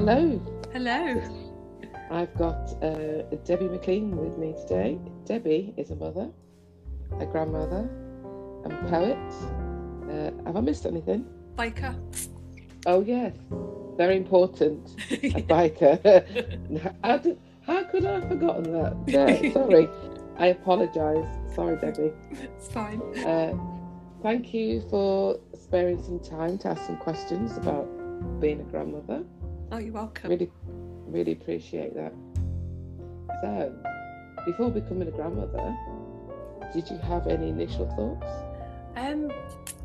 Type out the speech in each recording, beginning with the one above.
Hello. Hello. I've got Debbie McLean with me today. Debbie is a mother, a grandmother, a poet. Have I missed anything? Biker. Oh yes, very important. A biker. How could I have forgotten that? Yeah, sorry. I apologise. Sorry, Debbie. It's fine. Thank you for sparing some time to ask some questions about being a grandmother. Oh, you're welcome. Really, really appreciate that. So, before becoming a grandmother, did you have any initial thoughts?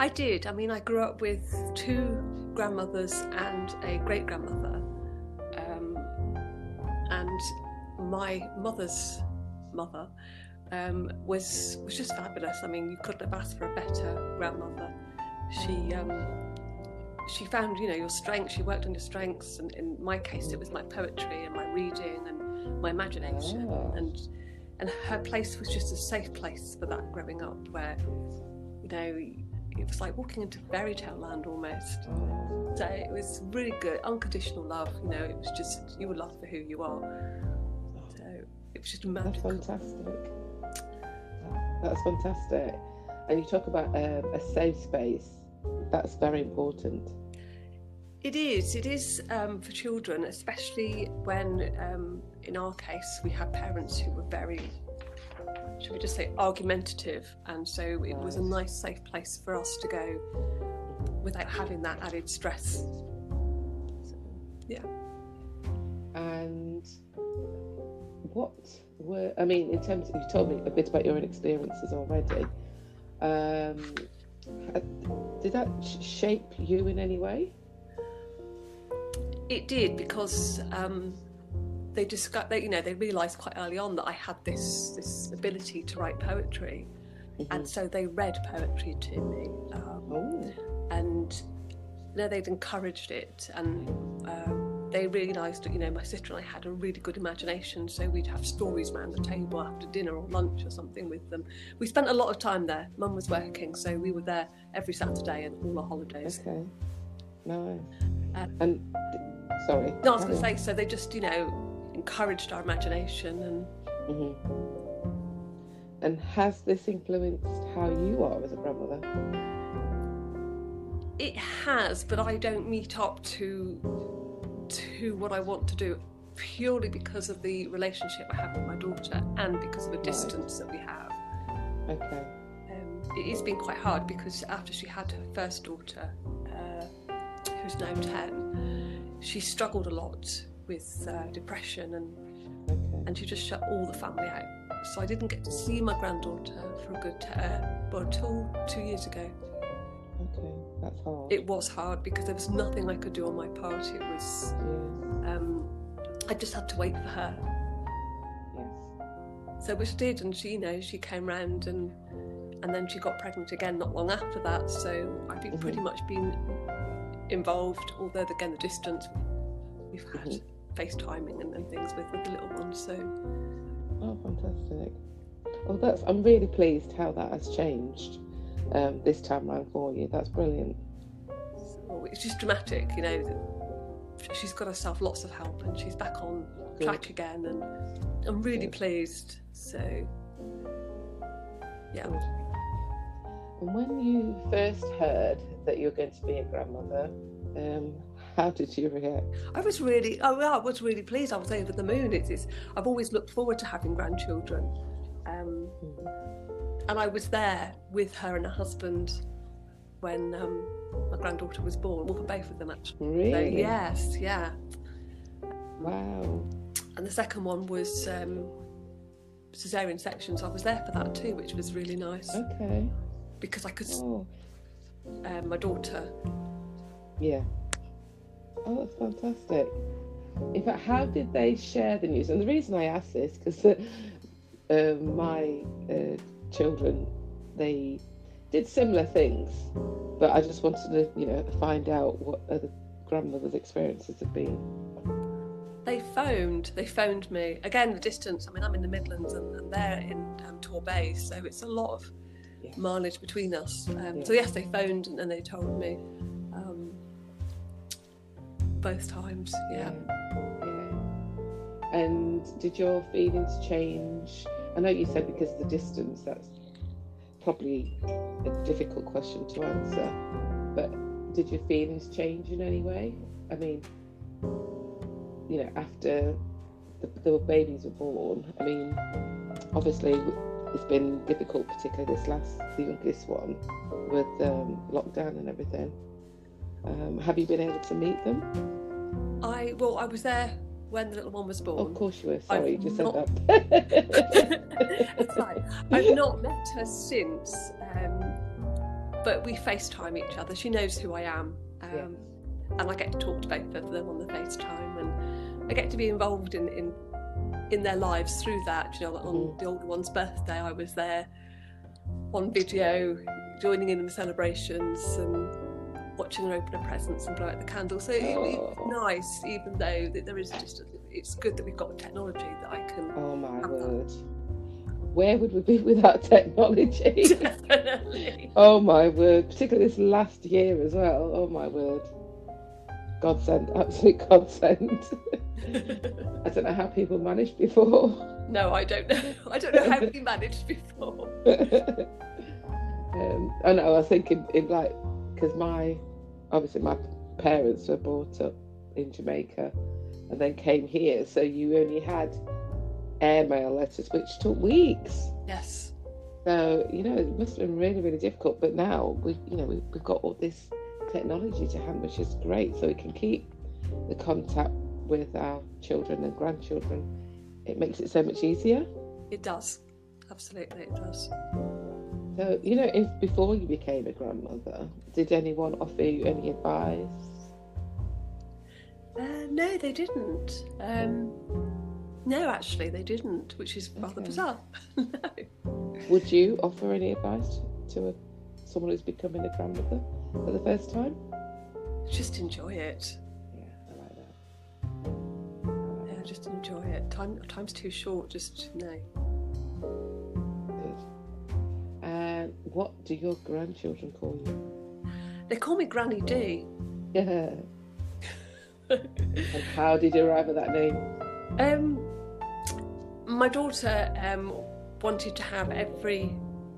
I did. I mean, I grew up with two grandmothers and a great-grandmother. And my mother's mother was just fabulous. I mean, you couldn't have asked for a better grandmother. She found, you know, your strengths. She worked on your strengths, and in my case, it was my poetry and my reading and my imagination. Oh. And her place was just a safe place for that growing up, where, you know, it was like walking into fairy tale land almost. Oh. So it was really good, unconditional love. You know, it was just, you were loved for who you are. So it was just magical. That's fantastic. That's fantastic. And you talk about a safe space. That's very important. It is for children, especially when in our case we had parents who were very, should we just say, argumentative, and so it was a nice safe place for us to go without having that added stress. So, yeah. And in terms of, you told me a bit about your own experiences already, did that shape you in any way? It did, because they realised quite early on that I had this ability to write poetry, and so they read poetry to me, and you know, they'd encouraged it, and they realised that, you know, my sister and I had a really good imagination, so we'd have stories around the table after dinner or lunch or something with them. We spent a lot of time there. Mum was working, so we were there every Saturday and all our holidays. Okay, nice. No, I was going to say, so they just, you know, encouraged our imagination. And and has this influenced how you are as a grandmother? It has, but I don't meet up to what I want to do, purely because of the relationship I have with my daughter and because of the distance that we have. Okay. It has been quite hard, because after she had her first daughter, who's now 10, she struggled a lot with depression, and she just shut all the family out. So I didn't get to see my granddaughter for a good, until 2 years ago. Okay, that's hard. It was hard, because there was nothing I could do on my part. It was, I just had to wait for her. Yes. So which did, and she, you know, she came round, and then she got pregnant again not long after that. So I've been pretty much been involved, although again the distance, we've had FaceTiming and things with the little one. So. Oh, fantastic! Well, I'm really pleased how that has changed. This time round for you. That's brilliant. Well, it's just dramatic, you know. She's got herself lots of help, and she's back on track again, and I'm really pleased. So, yeah. Good. And when you first heard that you're going to be a grandmother, how did you react? I was really pleased. I was over the moon. I've always looked forward to having grandchildren. And I was there with her and her husband when my granddaughter was born. Well, for both of them, actually. Really? So, yes, yeah. Wow. And the second one was caesarean section, so I was there for that too, which was really nice. Okay. Because I could see my daughter. Yeah. Oh, that's fantastic. In fact, how did they share the news? And the reason I ask this, because my children, they did similar things, but I just wanted to, you know, find out what other grandmothers' experiences have been. They phoned me. Again, the distance. I mean, I'm in the Midlands and they're in Torquay, so it's a lot of mileage between us. So yes, they phoned and they told me. both times, yeah. Yeah. And did your feelings change? I know you said because of the distance, that's probably a difficult question to answer, but did your feelings change in any way? I mean, you know, after the babies were born, I mean, obviously it's been difficult, particularly the youngest one, with lockdown and everything. Have you been able to meet them? I was there when the little one was born. Of course you were, sorry, just said that. It's fine. I've not met her since, but we FaceTime each other. She knows who I am, and I get to talk to both of them on the FaceTime, and I get to be involved in their lives through that. You know, like on the older one's birthday, I was there on video, joining in the celebrations and watching her open her presents and blow out the candle. So it's nice, even though there is it's good that we've got technology that I can. Oh my word! Where would we be without technology? Definitely. Oh my word! Particularly this last year as well. Oh my word! Godsend, absolute godsend. I don't know how people managed before. No, I don't know. I don't know how we managed before. I know. I think in like. Because my parents were brought up in Jamaica and then came here, so you only had airmail letters, which took weeks. Yes. So, you know, it must have been really, really difficult. But now, we've got all this technology to hand, which is great, so we can keep the contact with our children and grandchildren. It makes it so much easier. It does. Absolutely, it does. So, you know, if before you became a grandmother, did anyone offer you any advice? No, they didn't. No, actually, they didn't, which is rather bizarre. No. Would you offer any advice to someone who's becoming a grandmother for the first time? Just enjoy it. Yeah, I like that. Yeah, just enjoy it. Time's too short, just, no. What do your grandchildren call you? They call me Granny D. Yeah. And how did you arrive at that name? My daughter wanted to have every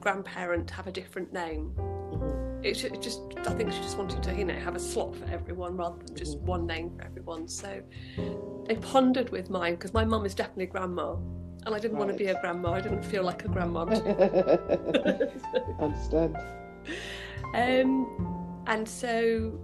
grandparent have a different name. Mm-hmm. I think she just wanted to, have a slot for everyone rather than just one name for everyone. So they pondered with mine because my mum is definitely grandma. And I didn't want to be a grandma. I didn't feel like a grandma. Understand. And so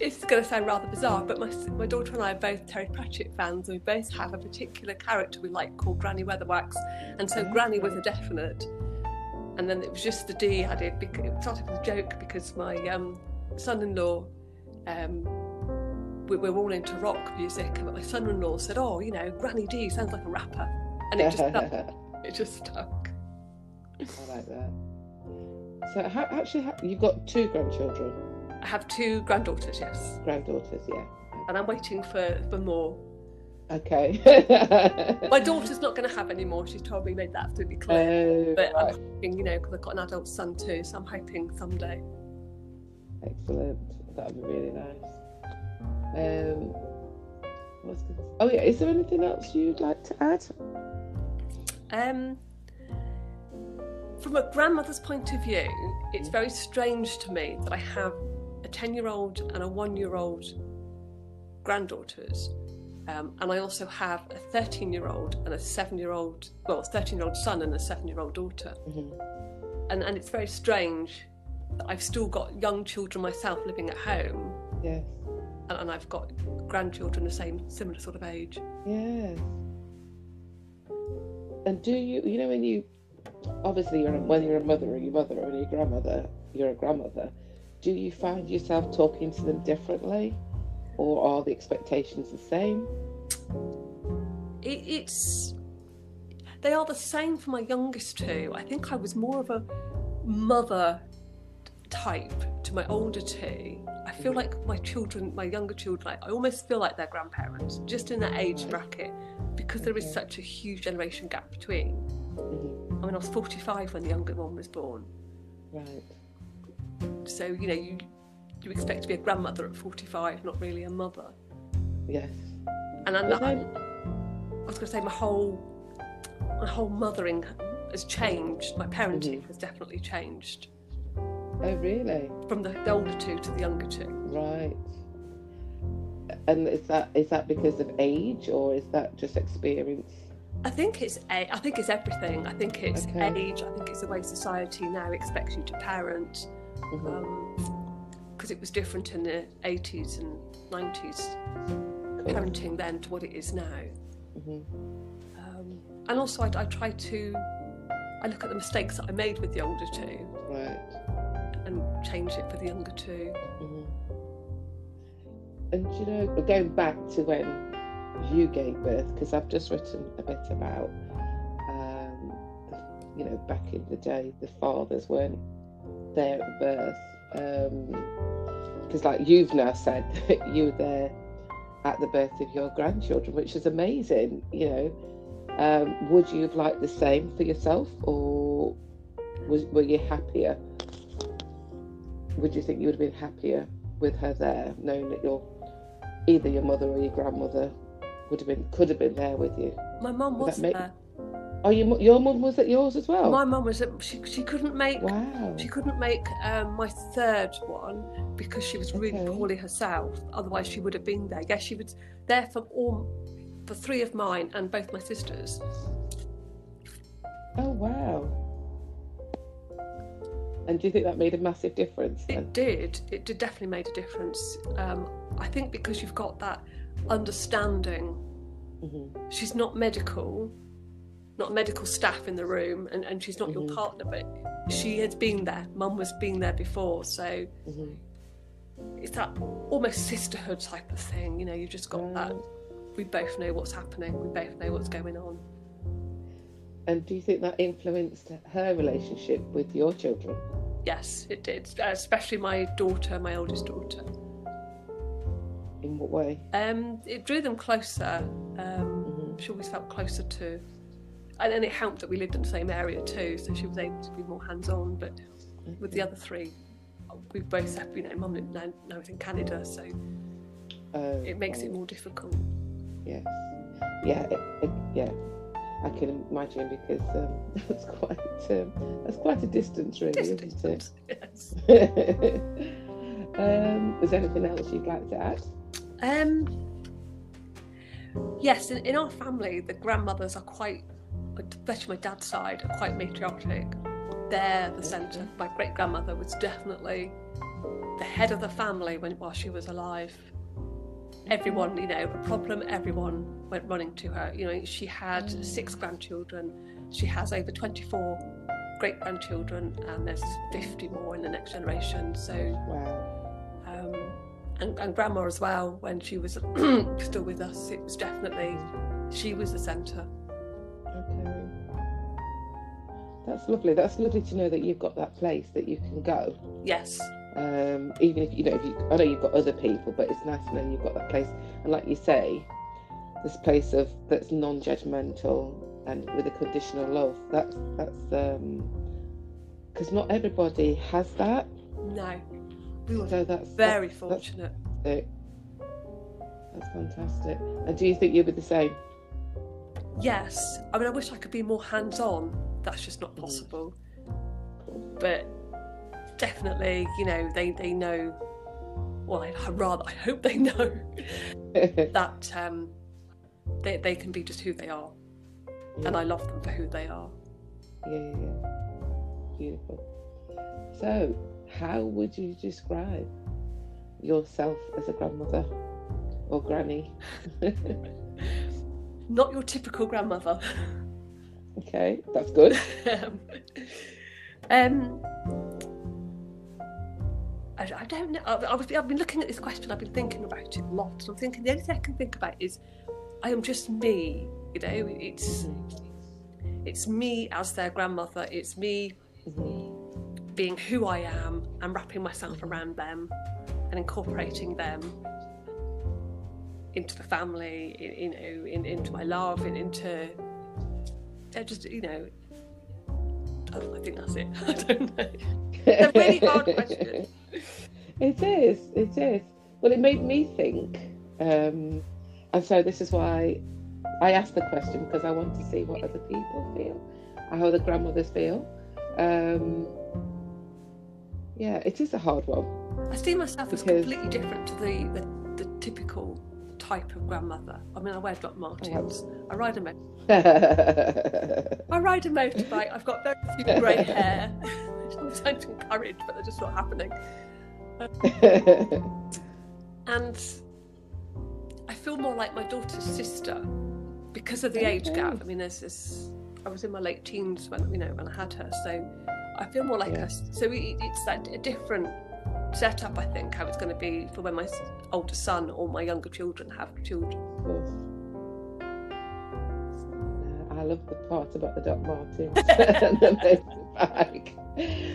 it's going to sound rather bizarre, but my daughter and I are both Terry Pratchett fans, and we both have a particular character we like called Granny Weatherwax. And so Granny was a definite. And then it was just the D added. It started with a joke because my son-in-law... we're all into rock music, and my son-in-law said, Granny D sounds like a rapper, and it just stuck. I like that. So you've got two grandchildren? I have two granddaughters, yes. Granddaughters, yeah. And I'm waiting for more. Okay. My daughter's not going to have any more, she's told me, made that absolutely clear. But right. I'm hoping, because I've got an adult son too, so I'm hoping someday. Excellent, that would be really nice. Is there anything else you'd like to add? From a grandmother's point of view, it's very strange to me that I have a 10-year-old and a 1-year-old granddaughters, and I also have a 13-year-old and a 7-year-old, well, a 13-year-old son and a 7-year-old daughter, and it's very strange that I've still got young children myself living at home. Yes. And I've got grandchildren the similar sort of age. Yes. And do you, when you're a mother or your mother or you're a grandmother, do you find yourself talking to them differently, or are the expectations the same? They are the same for my youngest two. I think I was more of a mother type to my older two. I feel like my younger children, I almost feel like they're grandparents, just in that age bracket, because there is such a huge generation gap between. I mean, I was 45 when the younger one was born. Right. So, you expect to be a grandmother at 45, not really a mother. Yes. And I was going to say my whole mothering has changed. My parenting has definitely changed. Oh, really? From the older two to the younger two. Right. And is that because of age, or is that just experience? I think it's everything. I think it's age. I think it's the way society now expects you to parent. Because it was different in the 80s and 90s, parenting then to what it is now. And also I look at the mistakes that I made with the older two. Right. And change it for the younger two. And you know, going back to when you gave birth, because I've just written a bit about you know, back in the day the fathers weren't there at the birth, because like you've now said you were there at the birth of your grandchildren, which is amazing, you know. Would you have liked the same for yourself, or were you happier? Would you think you would have been happier with her there, knowing that either your mother or your grandmother could have been there with you? My mum wasn't there. Oh, your mum was at yours as well? My mum was at, she couldn't make. Wow. She couldn't make my third one because she was really poorly herself. Otherwise, she would have been there. Yes, she was there for three of mine and both my sisters. Oh wow! And do you think that made a massive difference then? It did. It definitely made a difference. I think because you've got that understanding. She's not medical staff in the room, and she's not your partner, but she has been there. Mum was being there before, so it's that almost sisterhood type of thing. You know, you've just got that. We both know what's happening. We both know what's going on. And do you think that influenced her relationship with your children? Yes, it did, especially my oldest daughter. In what way? It drew them closer. She always felt closer to, and then it helped that we lived in the same area too, so she was able to be more hands-on. But with the other three, we both said, you know, Mum now is in Canada, so it makes it more difficult. Yes. Yeah. Yeah. I can imagine, because that's quite a distance, really, isn't it? Yes. Was there anything else you'd like to add? Yes, in our family, the grandmothers are quite, especially my dad's side, are quite matriarchal. They're the centre. My great grandmother was definitely the head of the family while she was alive. Everyone, you know, a problem, everyone went running to her. You know, she had 6 grandchildren. She has over 24 great-grandchildren, and there's 50 more in the next generation. So, wow. And Grandma as well, when she was still with us, it was definitely, she was the centre. Okay. That's lovely. That's lovely to know that you've got that place that you can go. Yes. Even if, you know, I know you've got other people, but it's nice to know you've got that place. And like you say, this place that's non-judgmental and with a conditional love. That's because not everybody has that. No, we were very fortunate. That's fantastic. And do you think you'll be the same? Yes. I mean, I wish I could be more hands-on. That's just not possible. But definitely, you know, they know, well, I hope they know that they can be just who they are. Yeah. And I love them for who they are. Yeah. Beautiful. So, how would you describe yourself as a grandmother or granny? Not your typical grandmother. Okay, that's good. I don't know. I've been looking at this question. I've been thinking about it a lot. And I'm thinking the only thing I can think about is I am just me. You know, it's me as their grandmother. It's me being who I am and wrapping myself around them and incorporating them into the family. Into my love and into just, you know. I think that's it. I don't know. It's a really hard question. It is, it is. Well, it made me think, and so this is why I asked the question, because I want to see what other people feel, how the grandmothers feel. Yeah, it is a hard one. I see myself as completely different to the typical type of grandmother. I mean, I wear Doc Martins. I ride a motorbike. I've got very few grey hair. Sometimes encouraged, but they're just not happening. And I feel more like my daughter's sister because of the age gap. I mean, there's this. I was in my late teens when I had her, so I feel more like us. So it's that a different setup, I think, how it's going to be for when my older son or my younger children have children. Of course. I love the part about the Doc Martins and the motorbike.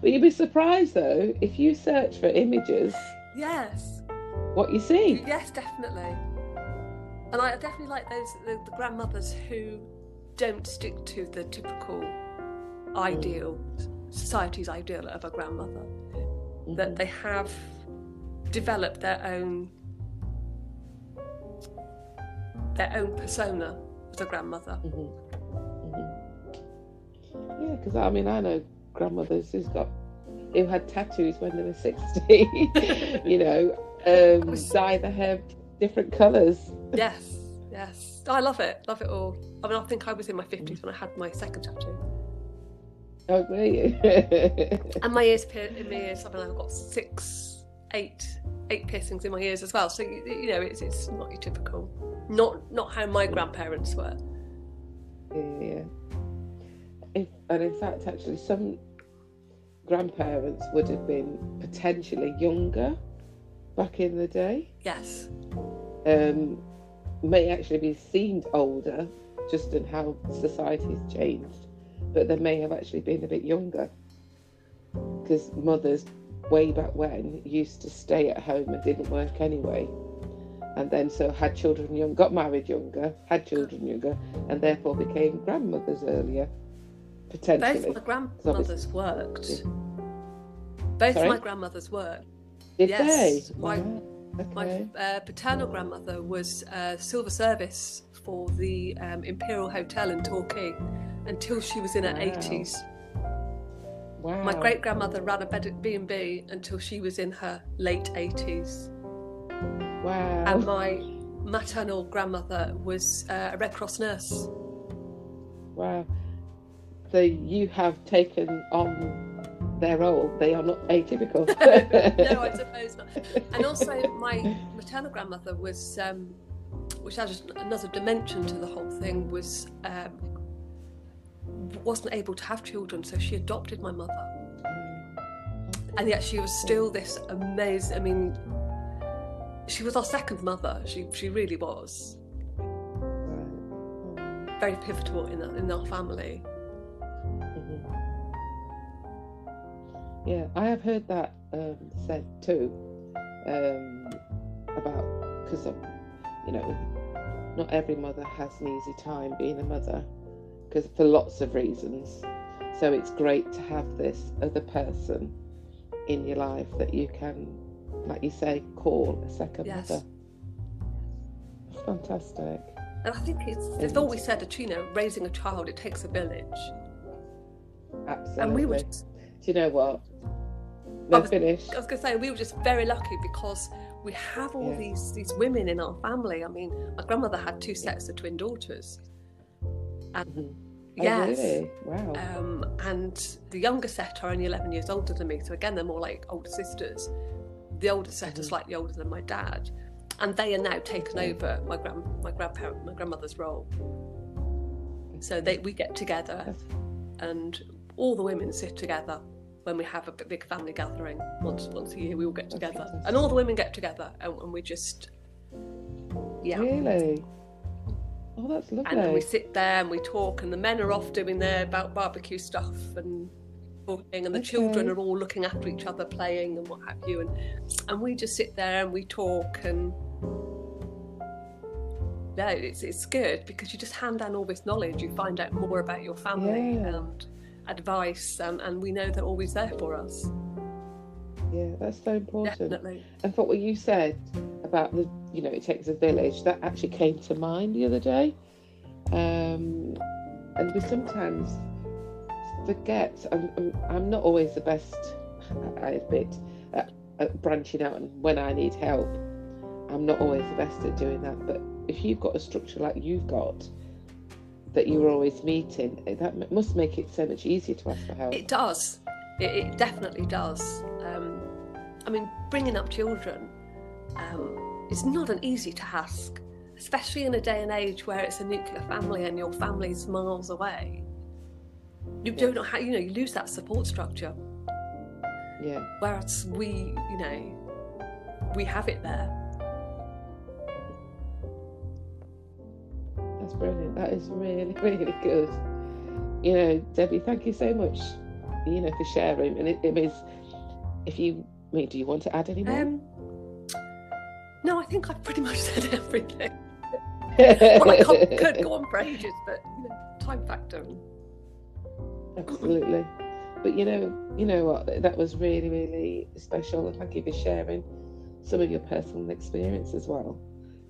But you'd be surprised, though, if you search for images. Yes. What you see. Yes, definitely. And I definitely like those the grandmothers who don't stick to the typical ideal, society's ideal of a grandmother. Mm-hmm. That they have developed their own persona as a grandmother. Mm-hmm. Mm-hmm. Yeah, because I mean, I know grandmothers who had tattoos when they were 60, dye their hair different colours. Yes, I love it all. I mean, I think I was in my 50s when I had my second tattoo. Oh, were you? And my ears I mean, I've got 8 piercings in my ears as well, so it's not your typical, not how my grandparents were. Yeah. And in fact, actually, some grandparents would have been potentially younger back in the day. Yes. May actually be seemed older, just in how society's changed, but they may have actually been a bit younger, because mothers way back when used to stay at home and didn't work anyway, and then so had children young, got married younger, had children younger, and therefore became grandmothers earlier. Potentially. Both my grandmothers worked. Yeah. Both Sorry? My grandmothers worked. Did yes. They? My paternal grandmother was silver service for the Imperial Hotel in Torquay until she was in her 80s. Wow. My great grandmother ran a B&B until she was in her late 80s. Wow. And my maternal grandmother was a Red Cross nurse. Wow. So you have taken on their role. They are not atypical. No, I suppose not. And also, my maternal grandmother was, which added another dimension to the whole thing, was wasn't able to have children, so she adopted my mother. And yet she was still this amazing. I mean, she was our second mother. She really was very pivotal in our family. Yeah, I have heard that said too, about, because not every mother has an easy time being a mother, because for lots of reasons. So it's great to have this other person in your life that you can, like you say, call a second mother. That's fantastic. And I think it's always said that raising a child, it takes a village. Absolutely. And we were just... Do you know what? I was going to say, we were just very lucky because we have all these women in our family. I mean, my grandmother had 2 sets of twin daughters. And, really? Wow. And the younger set are only 11 years older than me. So again, they're more like older sisters. The older set are slightly older than my dad. And they are now taken over my grandmother's role. So we get together and... all the women sit together when we have a big family gathering. Once a year, we all get together. And all the women get together and we just... Yeah. Really? Oh, that's lovely. And then we sit there and we talk, and the men are off doing their barbecue stuff and talking, and the children are all looking after each other, playing and what have you. And we just sit there and we talk, and... No, it's good, because you just hand down all this knowledge. You find out more about your family and... advice, and we know they're always there for us. Yeah, that's so important. Definitely. And for what you said about the, you know, it takes a village, that actually came to mind the other day. And we sometimes forget, I'm not always the best, I admit, at branching out, and when I need help, I'm not always the best at doing that. But if you've got a structure like you've got, that you're always meeting, that must make it so much easier to ask for help. It does. It definitely does. I mean, bringing up children is not an easy task, especially in a day and age where it's a nuclear family and your family's miles away. You don't know how, you know, you lose that support structure. Yeah. Whereas we, you know, we have it there. That's brilliant. That is really, really good. You know, Debbie, thank you so much, you know, for sharing. And it means, if you, I mean, do you want to add any more? No, I think I've pretty much said everything. Well, I could go on for ages, but, you know, time factor. Absolutely. But you know what, that was really, really special, and thank you for sharing some of your personal experience as well.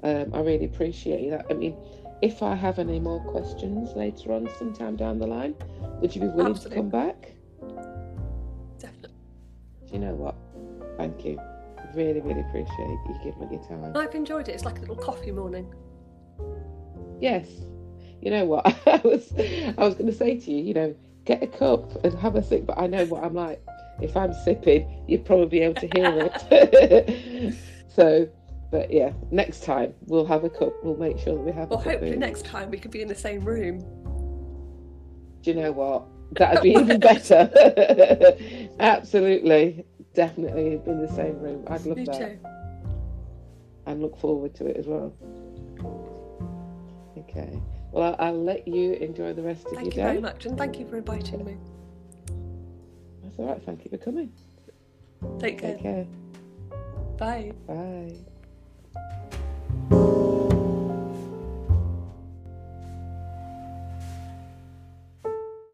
I really appreciate that. I mean, if I have any more questions later on, sometime down the line, would you be willing Absolutely. To come back? Definitely. Do you know what? Thank you. Really, really appreciate you giving me your time. I've enjoyed it. It's like a little coffee morning. Yes. You know what? I was going to say to you, you know, get a cup and have a sip, but I know what I'm like. If I'm sipping, you'd probably be able to hear it. So, but yeah, next time we'll have a cup. We'll make sure that we have a cup. Well, hopefully next time we could be in the same room. Do you know what? That'd be even better. Absolutely. Definitely in the same room. I'd love that. Too. And look forward to it as well. Okay. Well, I'll let you enjoy the rest of your day. Thank you very much, and thank you for inviting me. That's all right. Thank you for coming. Take care. Bye. Bye.